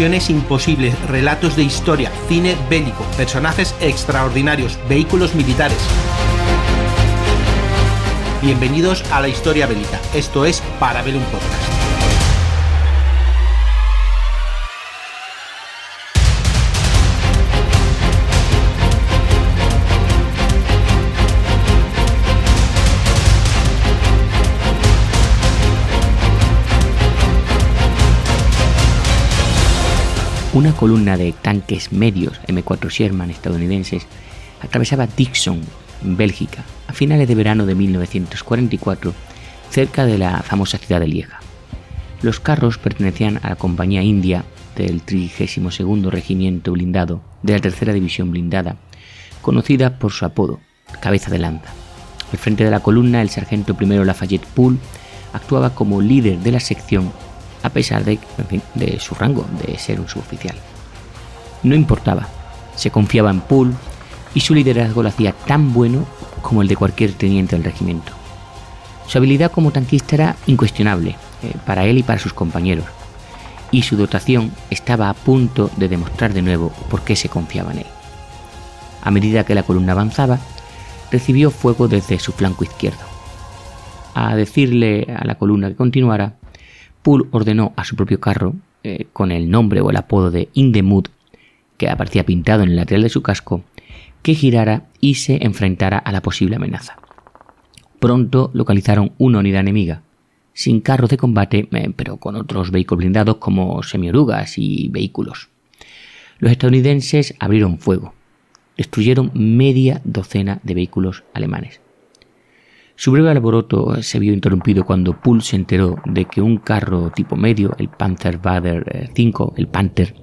misiones imposibles, relatos de historia, cine bélico, personajes extraordinarios, vehículos militares. Bienvenidos a la historia bélica, esto es Parabellum Podcast. Una columna de tanques medios M4 Sherman estadounidenses atravesaba Dixon, Bélgica, a finales de verano de 1944, cerca de la famosa ciudad de Lieja. Los carros pertenecían a la compañía india del 32º Regimiento Blindado de la 3ª División Blindada, conocida por su apodo, Cabeza de Lanza. Al frente de la columna, el sargento primero Lafayette Pool actuaba como líder de la sección a pesar de su rango de ser un suboficial. No importaba, se confiaba en Poole y su liderazgo lo hacía tan bueno como el de cualquier teniente del regimiento. Su habilidad como tanquista era incuestionable para él y para sus compañeros, y su dotación estaba a punto de demostrar de nuevo por qué se confiaba en él. A medida que la columna avanzaba, recibió fuego desde su flanco izquierdo. A decirle a la columna que continuara, Poole ordenó a su propio carro, con el nombre o el apodo de In The Mood, que aparecía pintado en el lateral de su casco, que girara y se enfrentara a la posible amenaza. Pronto localizaron una unidad enemiga, sin carros de combate, pero con otros vehículos blindados como semiorugas y vehículos. Los estadounidenses abrieron fuego, destruyeron media docena de vehículos alemanes. Su breve alboroto se vio interrumpido cuando Poole se enteró de que un carro tipo medio, el Panther V,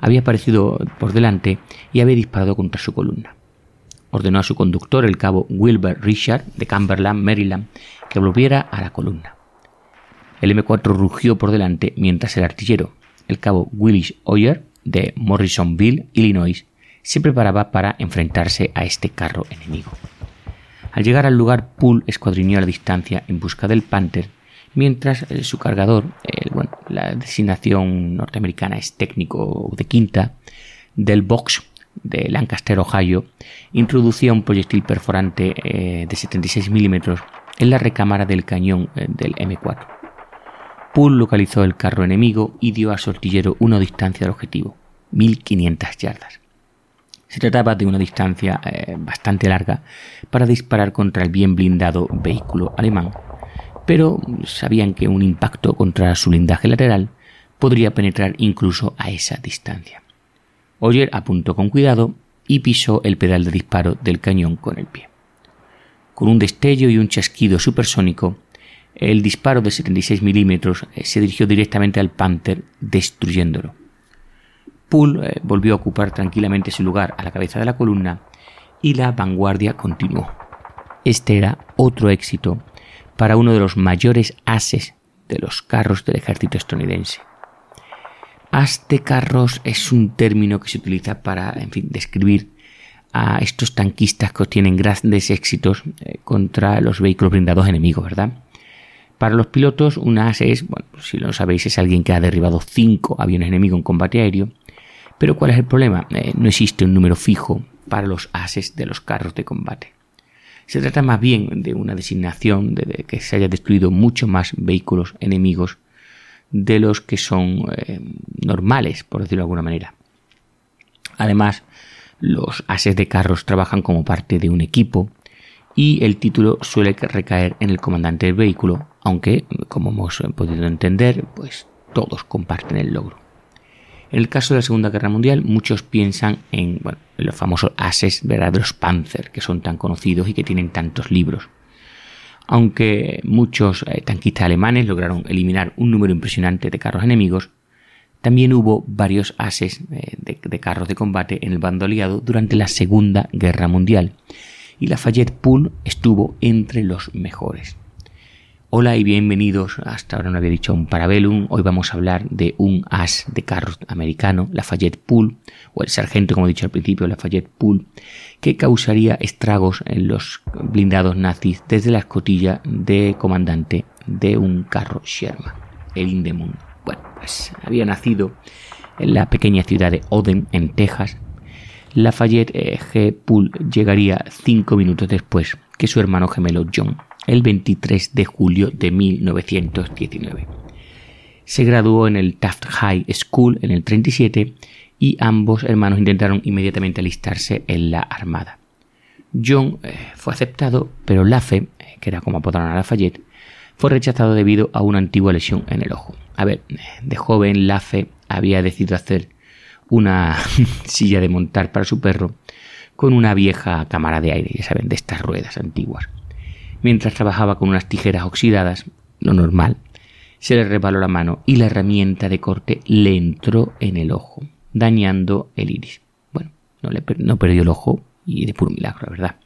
había aparecido por delante y había disparado contra su columna. Ordenó a su conductor, el cabo Wilbur Richard, de Cumberland, Maryland, que volviera a la columna. El M4 rugió por delante mientras el artillero, el cabo Willis Oyer, de Morrisonville, Illinois, se preparaba para enfrentarse a este carro enemigo. Al llegar al lugar, Poole escuadrineó a la distancia en busca del Panther, mientras su cargador, la designación norteamericana es técnico de quinta, Del Boxx, de Lancaster, Ohio, introducía un proyectil perforante de 76 milímetros en la recámara del cañón del M4. Poole localizó el carro enemigo y dio a su artillero una distancia del objetivo, 1.500 yardas. Se trataba de una distancia bastante larga para disparar contra el bien blindado vehículo alemán, pero sabían que un impacto contra su blindaje lateral podría penetrar incluso a esa distancia. Oyer apuntó con cuidado y pisó el pedal de disparo del cañón con el pie. Con un destello y un chasquido supersónico, el disparo de 76 milímetros se dirigió directamente al Panther, destruyéndolo. Poole volvió a ocupar tranquilamente su lugar a la cabeza de la columna y la vanguardia continuó. Este era otro éxito para uno de los mayores ases de los carros del ejército estadounidense. As de carros es un término que se utiliza para, describir a estos tanquistas que obtienen grandes éxitos contra los vehículos blindados enemigos, ¿verdad? Para los pilotos, un as es, si lo sabéis, es alguien que ha derribado 5 aviones enemigos en combate aéreo. Pero ¿cuál es el problema? No existe un número fijo para los ases de los carros de combate. Se trata más bien de una designación de que se haya destruido mucho más vehículos enemigos de los que son normales, por decirlo de alguna manera. Además, los ases de carros trabajan como parte de un equipo y el título suele recaer en el comandante del vehículo, aunque, como hemos podido entender, pues todos comparten el logro. En el caso de la Segunda Guerra Mundial, muchos piensan en los famosos ases verdaderos Panzer, que son tan conocidos y que tienen tantos libros. Aunque muchos tanquistas alemanes lograron eliminar un número impresionante de carros enemigos, también hubo varios ases de carros de combate en el bando aliado durante la Segunda Guerra Mundial, y Lafayette Pool estuvo entre los mejores. Hola y bienvenidos, hasta ahora no había dicho un Parabellum, hoy vamos a hablar de un as de carros americano, Lafayette Pool, o el sargento, como he dicho al principio, Lafayette Pool, que causaría estragos en los blindados nazis desde la escotilla de comandante de un carro Sherman, el Indemundo. Pues había nacido en la pequeña ciudad de Odom, en Texas, Lafayette G. Pool llegaría 5 minutos después que su hermano gemelo John, el 23 de julio de 1919. Se graduó en el Taft High School en el 37 y ambos hermanos intentaron inmediatamente alistarse en la Armada. John fue aceptado, pero Lafe, que era como apodaron a Lafayette, fue rechazado debido a una antigua lesión en el ojo. A ver, de joven Lafe había decidido hacer una silla de montar para su perro con una vieja cámara de aire, ya saben, de estas ruedas antiguas. Mientras trabajaba con unas tijeras oxidadas, lo normal, se le resbaló la mano y la herramienta de corte le entró en el ojo, dañando el iris. Bueno, no perdió el ojo y de puro milagro, la verdad.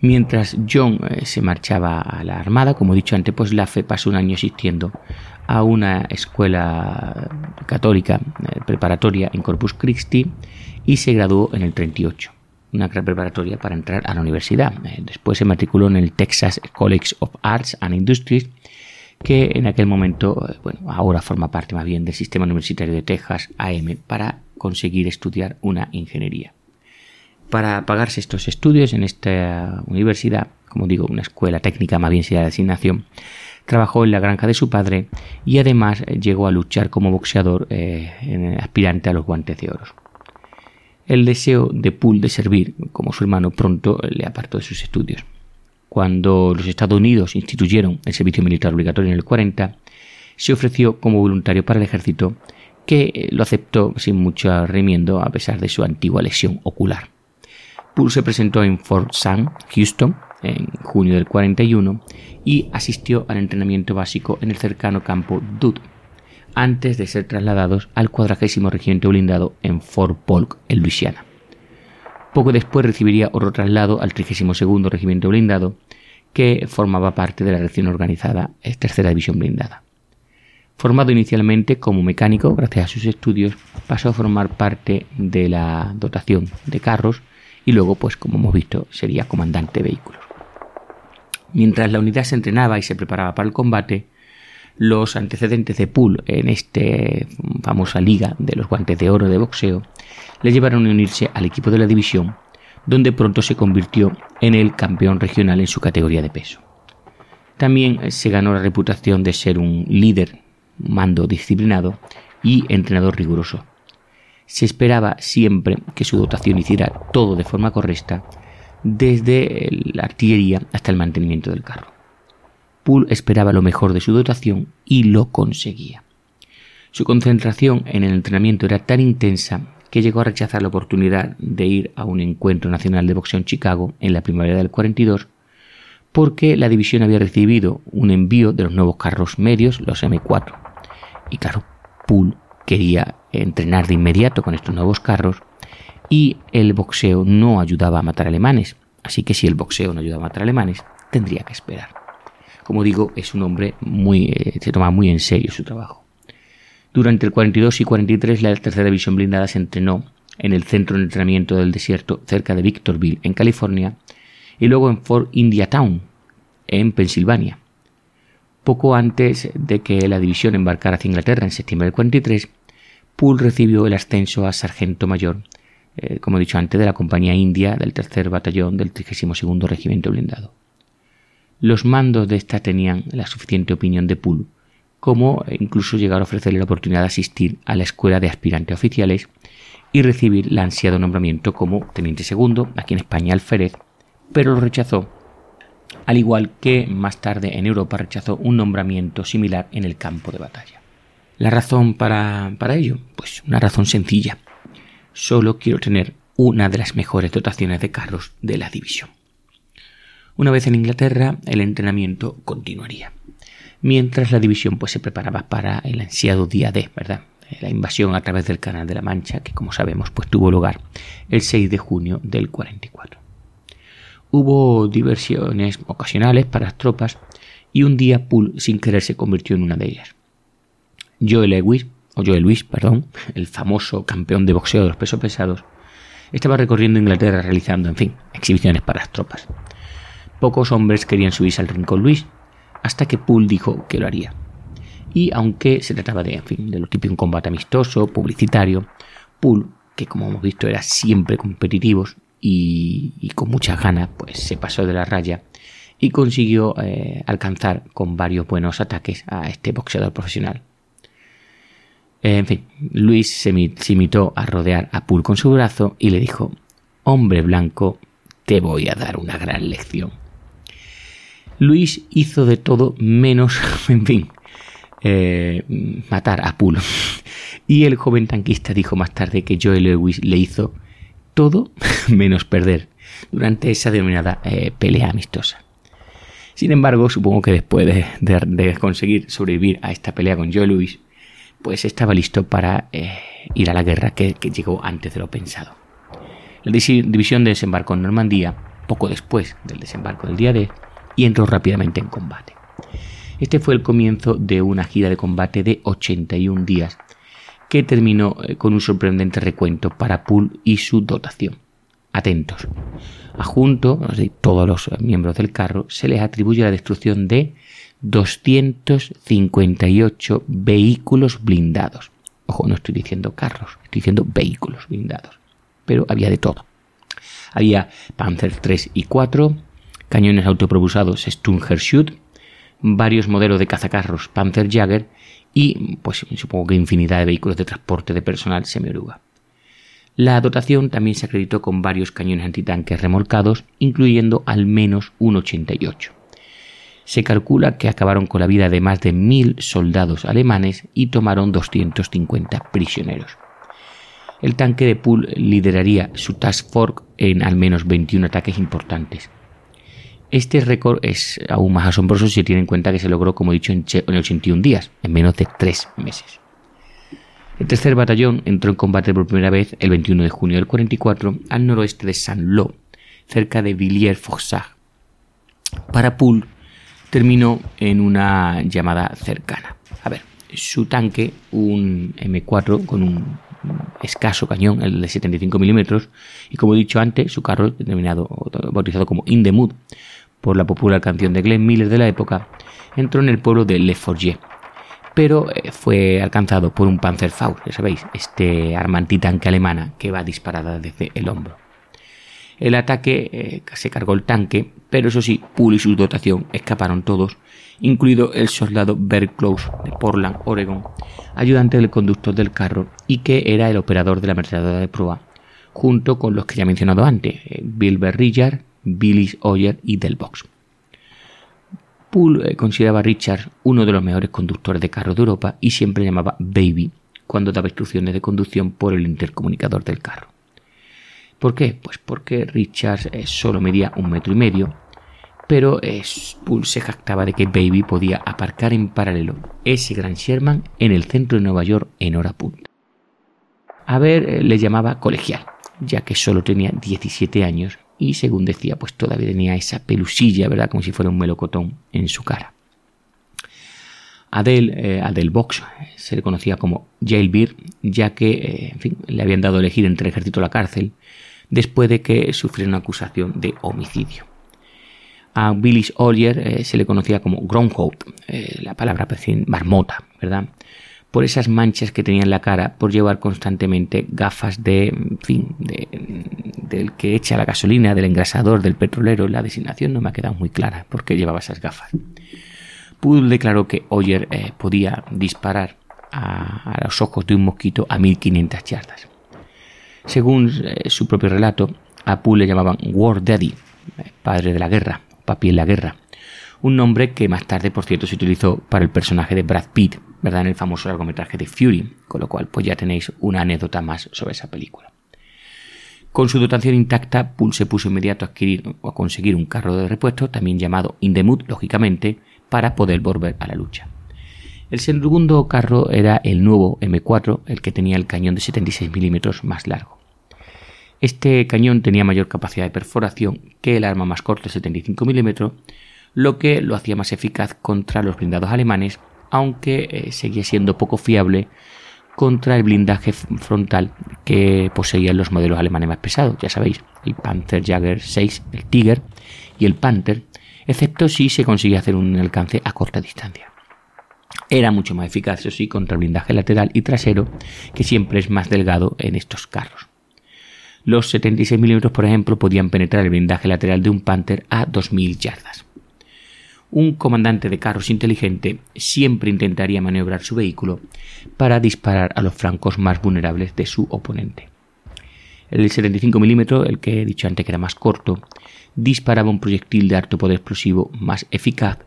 Mientras John se marchaba a la Armada, como he dicho antes, pues Lafe pasó un año asistiendo a una escuela católica preparatoria en Corpus Christi y se graduó en el 38, una preparatoria para entrar a la universidad. Después se matriculó en el Texas College of Arts and Industries, que en aquel momento, ahora forma parte más bien del sistema universitario de Texas AM, para conseguir estudiar una ingeniería. Para pagarse estos estudios en esta universidad, como digo, una escuela técnica más bien sería de asignación, trabajó en la granja de su padre y además llegó a luchar como boxeador aspirante a los guantes de oro. El deseo de Poole de servir, como su hermano, pronto le apartó de sus estudios. Cuando los Estados Unidos instituyeron el servicio militar obligatorio en el 40, se ofreció como voluntario para el ejército, que lo aceptó sin mucho remiendo a pesar de su antigua lesión ocular. Poole se presentó en Fort Sam, Houston, en junio del 41 y asistió al entrenamiento básico en el cercano campo Dud, antes de ser trasladados al 40º Regimiento Blindado en Fort Polk, en Luisiana. Poco después recibiría otro traslado al 32º Regimiento Blindado, que formaba parte de la recién organizada 3ª División Blindada. Formado inicialmente como mecánico, gracias a sus estudios, pasó a formar parte de la dotación de carros y luego, pues como hemos visto, sería comandante de vehículos. Mientras la unidad se entrenaba y se preparaba para el combate, los antecedentes de Poole en esta famosa liga de los guantes de oro de boxeo le llevaron a unirse al equipo de la división, donde pronto se convirtió en el campeón regional en su categoría de peso. También se ganó la reputación de ser un líder, mando disciplinado y entrenador riguroso. Se esperaba siempre que su dotación hiciera todo de forma correcta, desde la artillería hasta el mantenimiento del carro. Poole esperaba lo mejor de su dotación y lo conseguía. Su concentración en el entrenamiento era tan intensa que llegó a rechazar la oportunidad de ir a un encuentro nacional de boxeo en Chicago en la primavera del 42, porque la división había recibido un envío de los nuevos carros medios, los M4. Y claro, Poole quería entrenar de inmediato con estos nuevos carros y el boxeo no ayudaba a matar alemanes. Así que si el boxeo no ayudaba a matar alemanes, tendría que esperar. Como digo, es un hombre se toma muy en serio su trabajo. Durante el 42 y 43, la 3ª División Blindada se entrenó en el Centro de Entrenamiento del Desierto, cerca de Victorville, en California, y luego en Fort Indiantown, en Pensilvania. Poco antes de que la división embarcara hacia Inglaterra, en septiembre del 43, Poole recibió el ascenso a sargento mayor, como he dicho antes, de la Compañía India del 3 Batallón del 32º Regimiento Blindado. Los mandos de esta tenían la suficiente opinión de Poole, como incluso llegar a ofrecerle la oportunidad de asistir a la escuela de aspirantes oficiales y recibir el ansiado nombramiento como teniente segundo, aquí en España alférez, pero lo rechazó, al igual que más tarde en Europa rechazó un nombramiento similar en el campo de batalla. ¿La razón para ello? Pues una razón sencilla. Solo quiero tener una de las mejores dotaciones de carros de la división. Una vez en Inglaterra, el entrenamiento continuaría, mientras la división se preparaba para el ansiado día D, ¿verdad? La invasión a través del Canal de la Mancha, que como sabemos tuvo lugar el 6 de junio del 44. Hubo diversiones ocasionales para las tropas y un día Poole sin querer se convirtió en una de ellas. Joe Louis, el famoso campeón de boxeo de los pesos pesados, estaba recorriendo Inglaterra realizando, exhibiciones para las tropas. Pocos hombres querían subirse al Rincón Louis, hasta que Poole dijo que lo haría. y aunque se trataba de, en fin, de lo típico, un combate amistoso, publicitario, Pool, que como hemos visto era siempre competitivos y con muchas ganas, pues se pasó de la raya y consiguió alcanzar con varios buenos ataques a este boxeador profesional. En fin, Luis se limitó a rodear a Pool con su brazo y le dijo: «Hombre blanco, te voy a dar una gran lección». Luis hizo de todo menos, en fin, matar a Pool. Y el joven tanquista dijo más tarde que Joe Louis le hizo todo menos perder durante esa denominada pelea amistosa. Sin embargo, supongo que después de conseguir sobrevivir a esta pelea con Joe Louis, pues estaba listo para ir a la guerra que llegó antes de lo pensado. La división desembarcó en Normandía poco después del desembarco del día D y entró rápidamente en combate. Este fue el comienzo de una gira de combate de 81 días que terminó con un sorprendente recuento para Pool y su dotación. Atentos. Adjunto, todos los miembros del carro, se les atribuye la destrucción de 258 vehículos blindados. Ojo, no estoy diciendo carros, estoy diciendo vehículos blindados. Pero había de todo. Había Panther III y IV, cañones autopropulsados StuG, varios modelos de cazacarros Panzerjäger y, pues supongo que infinidad de vehículos de transporte de personal semioruga. La dotación también se acreditó con varios cañones antitanques remolcados, incluyendo al menos un 88. Se calcula que acabaron con la vida de más de 1.000 soldados alemanes y tomaron 250 prisioneros. El tanque de Pool lideraría su Task Force en al menos 21 ataques importantes. Este récord es aún más asombroso si se tiene en cuenta que se logró, como he dicho, en 81 días, en menos de 3 meses. El tercer batallón entró en combate por primera vez el 21 de junio del 44 al noroeste de Saint-Lô, cerca de Villiers-Fossard. Para Pool terminó en una llamada cercana. A ver, su tanque, un M4 con un escaso cañón, el de 75 milímetros, y como he dicho antes, su carro, denominado bautizado como In The Mood por la popular canción de Glenn Miller de la época, entró en el pueblo de Le Forget, pero fue alcanzado por un Panzerfaust, ya sabéis, este arma antitanque alemana que va disparada desde el hombro. El ataque se cargó el tanque, pero eso sí, Pool y su dotación escaparon todos, incluido el soldado Bert Close de Portland, Oregón, ayudante del conductor del carro y que era el operador de la ametralladora de proa, junto con los que ya he mencionado antes, Wilbur Richard, Willis Oyer y Del Boxx. Pool consideraba a Richard uno de los mejores conductores de carro de Europa y siempre llamaba Baby cuando daba instrucciones de conducción por el intercomunicador del carro. ¿Por qué? Pues porque Richard solo medía 1,5 metros, pero Pool se jactaba de que Baby podía aparcar en paralelo ese gran Sherman en el centro de Nueva York en hora punta. A ver, le llamaba colegial, ya que solo tenía 17 años y, según decía, pues todavía tenía esa pelusilla, ¿verdad?, como si fuera un melocotón en su cara. A Del Boxx se le conocía como Jailbird, ya que en fin, le habían dado a elegir entre el ejército y la cárcel después de que sufriera una acusación de homicidio. A Willis Oyer se le conocía como Groundhog, la palabra marmota, ¿verdad?, por esas manchas que tenía en la cara por llevar constantemente gafas de, en fin, del que echa la gasolina, del engrasador, del petrolero. La designación no me ha quedado muy clara porque llevaba esas gafas. Pool declaró que Oyer podía disparar a los ojos de un mosquito a 1.500 yardas. Según su propio relato, a Pool le llamaban War Daddy, padre de la guerra, papi en la guerra. Un nombre que más tarde, por cierto, se utilizó para el personaje de Brad Pitt, ¿verdad?, en el famoso largometraje de Fury, con lo cual pues ya tenéis una anécdota más sobre esa película. Con su dotación intacta, Pool se puso inmediato a adquirir o a conseguir un carro de repuesto, también llamado In The Mood, lógicamente, para poder volver a la lucha. El segundo carro era el nuevo M4, el que tenía el cañón de 76 milímetros más largo. Este cañón tenía mayor capacidad de perforación que el arma más corta de 75 milímetros, lo que lo hacía más eficaz contra los blindados alemanes, aunque seguía siendo poco fiable contra el blindaje frontal que poseían los modelos alemanes más pesados, ya sabéis, el Panzerjäger VI, el Tiger y el Panther, excepto si se conseguía hacer un alcance a corta distancia. Era mucho más eficaz, eso sí, contra el blindaje lateral y trasero, que siempre es más delgado en estos carros. Los 76 mm, por ejemplo, podían penetrar el blindaje lateral de un Panther a 2.000 yardas. Un comandante de carros inteligente siempre intentaría maniobrar su vehículo para disparar a los flancos más vulnerables de su oponente. El 75 mm, el que he dicho antes que era más corto, disparaba un proyectil de alto poder explosivo más eficaz,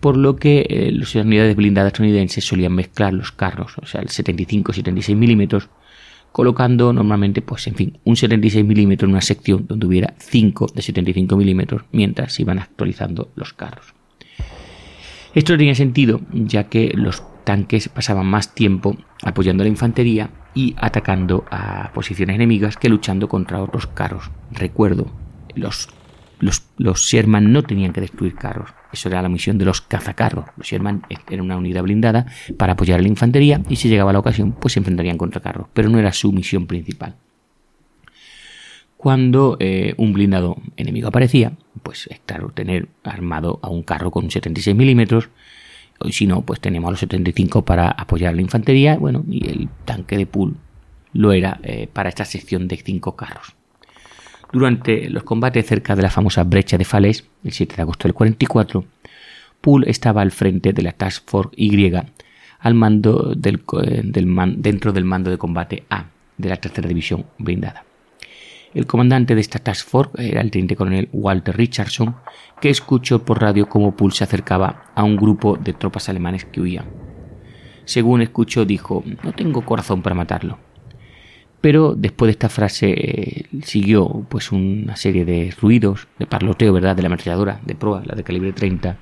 por lo que las unidades blindadas estadounidenses solían mezclar los carros, o sea, el 75 y 76 milímetros, colocando normalmente, pues en fin, un 76 milímetros en una sección donde hubiera 5 de 75 milímetros mientras se iban actualizando los carros. Esto tenía sentido, ya que los tanques pasaban más tiempo apoyando a la infantería y atacando a posiciones enemigas que luchando contra otros carros. Recuerdo, los Sherman no tenían que destruir carros. Eso era la misión de los cazacarros. Los Sherman eran una unidad blindada para apoyar a la infantería y si llegaba la ocasión, pues se enfrentarían contra carros, pero no era su misión principal. Cuando un blindado enemigo aparecía, pues es claro, tener armado a un carro con 76 milímetros, o si no, pues tenemos a los 75 para apoyar a la infantería, bueno, y el tanque de Pool lo era para esta sección de 5 carros. Durante los combates cerca de la famosa brecha de Falaise, el 7 de agosto del 44, Pool estaba al frente de la Task Force Y al mando dentro del mando de combate A de la 3ª División Blindada. El comandante de esta Task Force era el teniente coronel Walter Richardson, que escuchó por radio cómo Pool se acercaba a un grupo de tropas alemanes que huían. Según escuchó, dijo: "No tengo corazón para matarlo". Pero después de esta frase siguió pues una serie de ruidos, de parloteo, ¿verdad?, de la ametralladora de proa, la de calibre 30,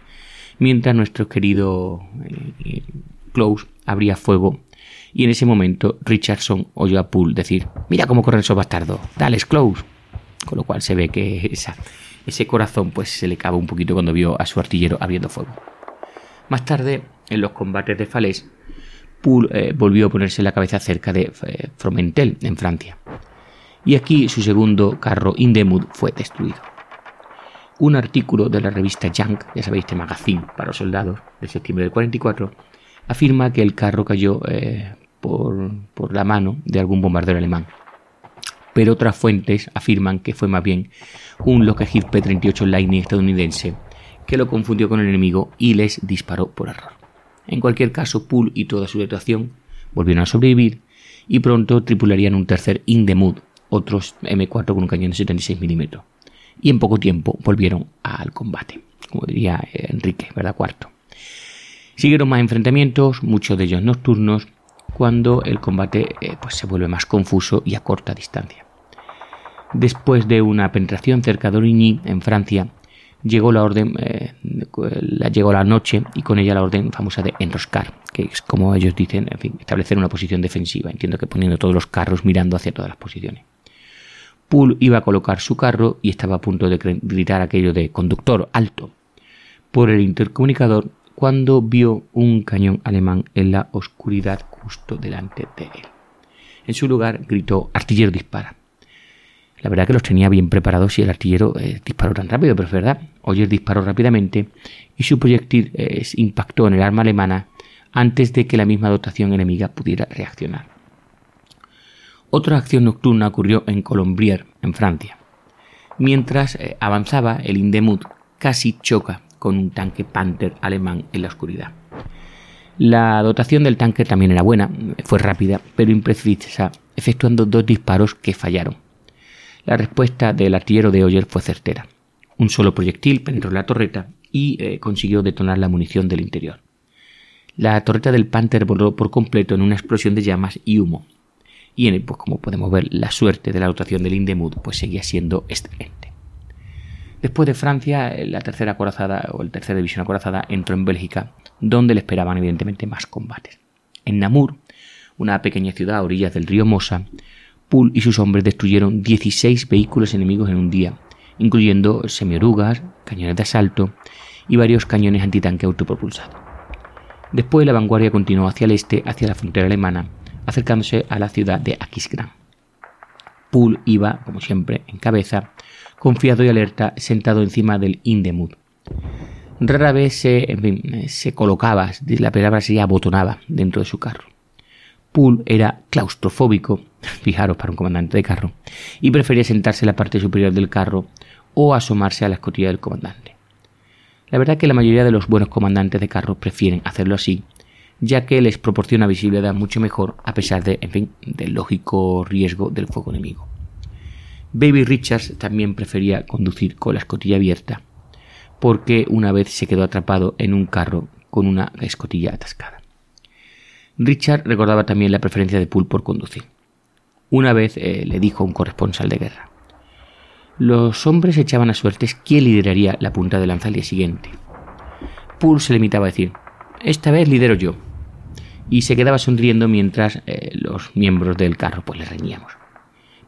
mientras nuestro querido Close abría fuego, y en ese momento Richardson oyó a Poole decir: "Mira cómo corren esos bastardos, dales, Close". Con lo cual se ve que ese corazón pues se le cava un poquito cuando vio a su artillero abriendo fuego. Más tarde, en los combates de Falaise, Poole volvió a ponerse la cabeza cerca de Fromentel, en Francia. Y aquí su segundo carro, In The Mood, fue destruido. Un artículo de la revista Yank, ya sabéis, este magazine para los soldados, de septiembre del 44, afirma que el carro cayó por la mano de algún bombardero alemán. Pero otras fuentes afirman que fue más bien un Lockheed P-38 Lightning estadounidense que lo confundió con el enemigo y les disparó por error. En cualquier caso, Poole y toda su tripulación volvieron a sobrevivir y pronto tripularían un tercer In The Mood, otros M4 con un cañón de 76 mm. Y en poco tiempo volvieron al combate, como diría Enrique, ¿verdad?, IV. Siguieron más enfrentamientos, muchos de ellos nocturnos, cuando el combate pues se vuelve más confuso y a corta distancia. Después de una penetración cerca de Origny, en Francia, llegó la orden, llegó la noche y con ella la orden famosa de enroscar, que es como ellos dicen, en fin, establecer una posición defensiva. Entiendo que poniendo todos los carros mirando hacia todas las posiciones. Poole iba a colocar su carro y estaba a punto de gritar aquello de "conductor, alto" por el intercomunicador cuando vio un cañón alemán en la oscuridad justo delante de él. En su lugar gritó: "Artillero, dispara". La verdad que los tenía bien preparados y el artillero disparó tan rápido, pero es verdad, Oyer disparó rápidamente y su proyectil impactó en el arma alemana antes de que la misma dotación enemiga pudiera reaccionar. Otra acción nocturna ocurrió en Colombier, en Francia. Mientras avanzaba, el In The Mood casi choca con un tanque Panther alemán en la oscuridad. La dotación del tanque también era buena, fue rápida, pero imprecisa, efectuando 2 disparos que fallaron. La respuesta del artillero de Oyer fue certera. Un solo proyectil penetró la torreta y consiguió detonar la munición del interior. La torreta del Panther voló por completo en una explosión de llamas y humo. Y pues, como podemos ver, la suerte de la dotación del In The Mood pues, seguía siendo excelente. Después de Francia, la tercera acorazada o el 3ª división acorazada entró en Bélgica, donde le esperaban evidentemente más combates. En Namur, una pequeña ciudad a orillas del río Mosa, Poole y sus hombres destruyeron 16 vehículos enemigos en un día, incluyendo semiorugas, cañones de asalto y varios cañones antitanque autopropulsados. Después la vanguardia continuó hacia el este, hacia la frontera alemana, acercándose a la ciudad de Aquisgrán. Poole iba, como siempre, en cabeza, confiado y alerta, sentado encima del In The Mood. Rara vez se colocaba, la palabra sería abotonaba, dentro de su carro. Poole era claustrofóbico, fijaros para un comandante de carro, y prefería sentarse en la parte superior del carro o asomarse a la escotilla del comandante. La verdad es que la mayoría de los buenos comandantes de carro prefieren hacerlo así, ya que les proporciona visibilidad mucho mejor a pesar de, del lógico riesgo del fuego enemigo. Baby Richards también prefería conducir con la escotilla abierta, porque una vez se quedó atrapado en un carro con una escotilla atascada. Richard recordaba también la preferencia de Poole por conducir. Una vez le dijo a un corresponsal de guerra: los hombres echaban a suertes quién lideraría la punta de lanza al día siguiente. Poole se limitaba a decir: esta vez lidero yo, y se quedaba sonriendo mientras los miembros del carro pues les reñíamos.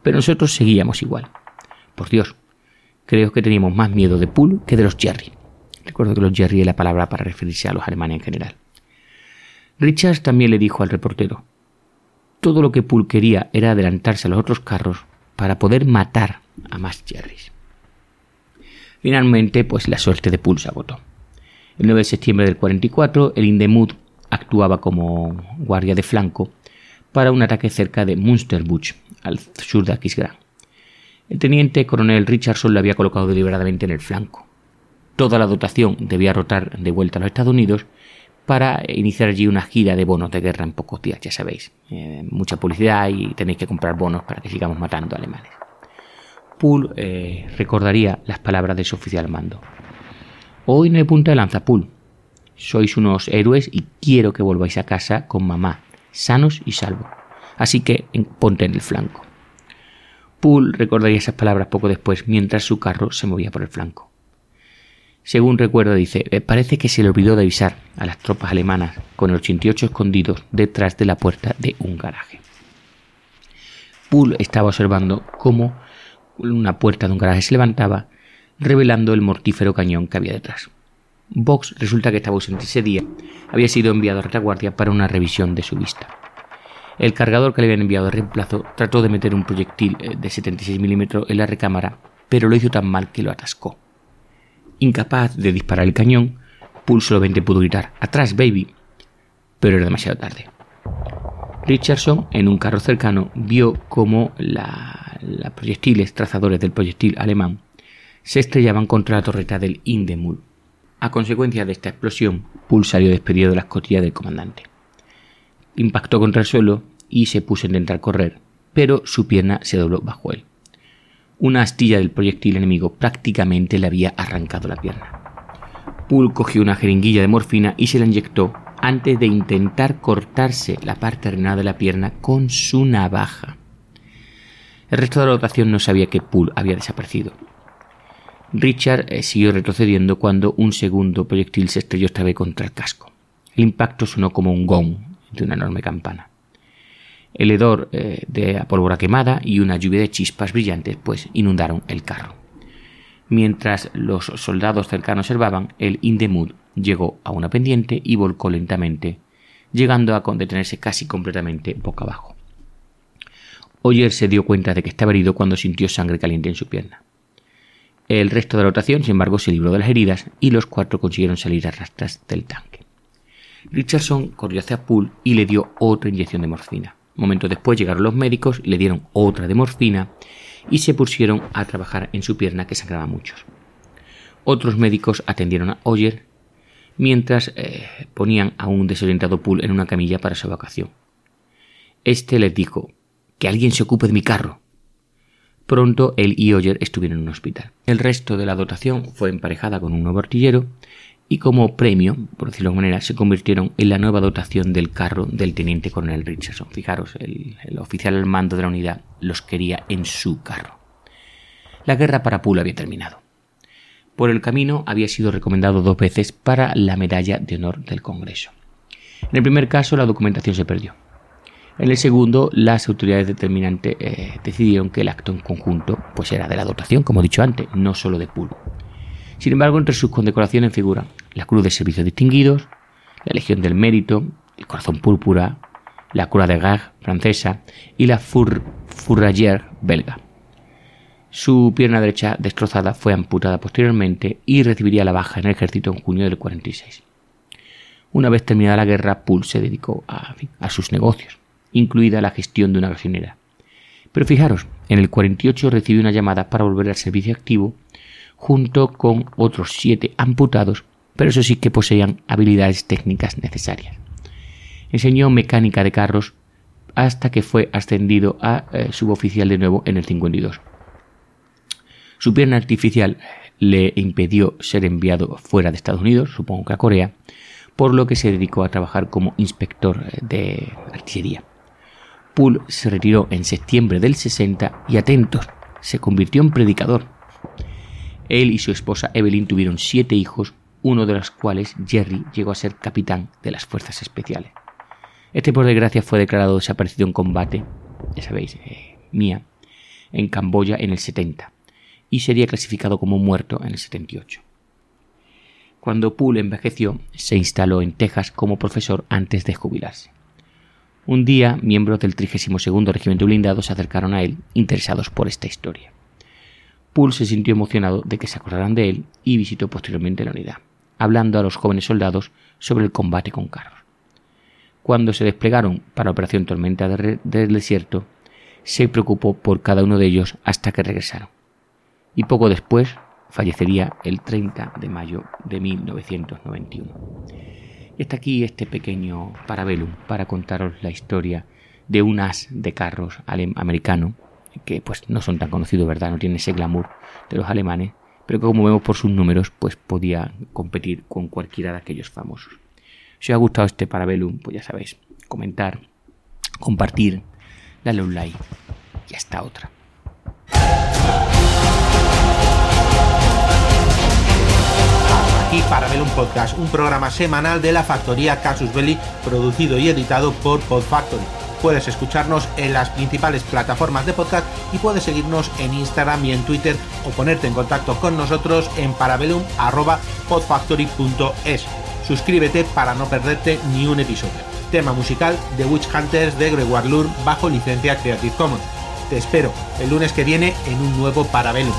Pero nosotros seguíamos igual. Por Dios, creo que teníamos más miedo de Poole que de los Jerry. Recuerdo que los Jerry es la palabra para referirse a los alemanes en general. Richards también le dijo al reportero: todo lo que Poole quería era adelantarse a los otros carros para poder matar a más Jerrys. Finalmente, pues la suerte de Poole se agotó. El 9 de septiembre del 44, el In The Mood actuaba como guardia de flanco para un ataque cerca de Münsterbusch, al sur de Aquisgrán. El teniente coronel Richardson lo había colocado deliberadamente en el flanco. Toda la dotación debía rotar de vuelta a los Estados Unidos para iniciar allí una gira de bonos de guerra en pocos días, ya sabéis. Mucha publicidad y tenéis que comprar bonos para que sigamos matando a alemanes. Poole recordaría las palabras de su oficial al mando: hoy no hay punta de lanza, Poole. Sois unos héroes y quiero que volváis a casa con mamá, sanos y salvos. Así que ponte en el flanco. Poole recordaría esas palabras poco después mientras su carro se movía por el flanco. Según recuerdo, dice: parece que se le olvidó de avisar a las tropas alemanas con el 88 escondidos detrás de la puerta de un garaje. Poole estaba observando cómo una puerta de un garaje se levantaba, revelando el mortífero cañón que había detrás. Box resulta que estaba ausente ese día, había sido enviado a retaguardia para una revisión de su vista. El cargador que le habían enviado de reemplazo trató de meter un proyectil de 76 milímetros en la recámara, pero lo hizo tan mal que lo atascó. Incapaz de disparar el cañón, Poole solamente pudo gritar: ¡atrás, baby! Pero era demasiado tarde. Richardson, en un carro cercano, vio cómo los proyectiles trazadores del proyectil alemán se estrellaban contra la torreta del In The Mood. A consecuencia de esta explosión, Poole salió despedido de la escotilla del comandante. Impactó contra el suelo y se puso a intentar correr, pero su pierna se dobló bajo él. Una astilla del proyectil enemigo prácticamente le había arrancado la pierna. Poole cogió una jeringuilla de morfina y se la inyectó antes de intentar cortarse la parte renal de la pierna con su navaja. El resto de la dotación no sabía que Poole había desaparecido. Richard siguió retrocediendo cuando un segundo proyectil se estrelló esta vez contra el casco. El impacto sonó como un gong de una enorme campana. El hedor de la pólvora quemada y una lluvia de chispas brillantes pues inundaron el carro. Mientras los soldados cercanos observaban, el In The Mood llegó a una pendiente y volcó lentamente, llegando a detenerse casi completamente boca abajo. Oyer se dio cuenta de que estaba herido cuando sintió sangre caliente en su pierna. El resto de la rotación, sin embargo, se libró de las heridas y los cuatro consiguieron salir a rastras del tanque. Richardson corrió hacia Poole y le dio otra inyección de morfina. Momentos después llegaron los médicos, le dieron otra de morfina y se pusieron a trabajar en su pierna que sangraba mucho. Otros médicos atendieron a Oyer mientras ponían a un desorientado Poole en una camilla para su evacuación. Este les dijo: que alguien se ocupe de mi carro. Pronto él y Oyer estuvieron en un hospital. El resto de la dotación fue emparejada con un nuevo artillero y, como premio, por decirlo de alguna manera, se convirtieron en la nueva dotación del carro del teniente coronel Richardson. Fijaros, el oficial al mando de la unidad los quería en su carro. La guerra para Poole había terminado. Por el camino había sido recomendado 2 veces para la medalla de honor del Congreso. En el primer caso la documentación se perdió. En el segundo, las autoridades decidieron que el acto en conjunto pues era de la dotación, como he dicho antes, no solo de Poole. Sin embargo, entre sus condecoraciones figuran la Cruz de Servicios Distinguidos, la Legión del Mérito, el Corazón Púrpura, la Croix de Guerre francesa y la Fourragère belga. Su pierna derecha destrozada fue amputada posteriormente y recibiría la baja en el ejército en junio del 46. Una vez terminada la guerra, Poole se dedicó a sus negocios, incluida la gestión de una gasolinera. Pero fijaros, en el 48 recibió una llamada para volver al servicio activo junto con otros 7 amputados, pero eso sí que poseían habilidades técnicas necesarias. Enseñó mecánica de carros hasta que fue ascendido a suboficial de nuevo en el 52. Su pierna artificial le impidió ser enviado fuera de Estados Unidos, supongo que a Corea, por lo que se dedicó a trabajar como inspector de artillería. Poole se retiró en septiembre del 60 y, atentos, se convirtió en predicador. Él y su esposa Evelyn tuvieron 7 hijos, uno de los cuales, Jerry, llegó a ser capitán de las fuerzas especiales. Este, por desgracia, fue declarado desaparecido en combate, ya sabéis, Mía, en Camboya en el 70. Y sería clasificado como muerto en el 78. Cuando Poole envejeció, se instaló en Texas como profesor antes de jubilarse. Un día, miembros del 32º Regimiento Blindado se acercaron a él, interesados por esta historia. Poole se sintió emocionado de que se acordaran de él y visitó posteriormente la unidad, hablando a los jóvenes soldados sobre el combate con carros. Cuando se desplegaron para Operación Tormenta del Desierto, se preocupó por cada uno de ellos hasta que regresaron. Y poco después fallecería el 30 de mayo de 1991. Y está aquí este pequeño Parabellum para contaros la historia de un as de carros americano, que pues no son tan conocidos, ¿verdad? No tienen ese glamour de los alemanes, pero que, como vemos por sus números, pues podía competir con cualquiera de aquellos famosos. Si os ha gustado este Parabellum, pues ya sabéis, comentar, compartir, darle un like y hasta otra. Aquí Parabellum Podcast, un programa semanal de la factoría Casus Belli, producido y editado por PodFactory. Puedes escucharnos en las principales plataformas de podcast y puedes seguirnos en Instagram y en Twitter o ponerte en contacto con nosotros en parabellum@podfactory.es. Suscríbete para no perderte ni un episodio. Tema musical de Witch Hunters de Greg Wardlur bajo licencia Creative Commons. Te espero el lunes que viene en un nuevo Parabellum.